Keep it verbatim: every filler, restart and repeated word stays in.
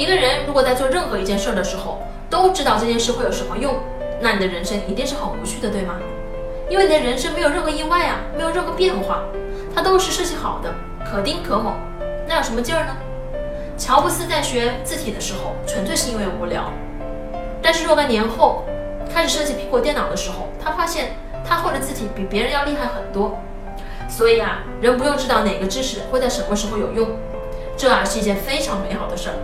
一个人如果在做任何一件事的时候都知道这件事会有什么用，那你的人生一定是很无趣的，对吗？因为你的人生没有任何意外啊，没有任何变化，它都是设计好的，可丁可卯，那有什么劲儿呢？乔布斯在学字体的时候纯粹是因为无聊，但是若干年后开始设计苹果电脑的时候，他发现他会的字体比别人要厉害很多。所以啊，人不用知道哪个知识会在什么时候有用，这啊是一件非常美好的事儿。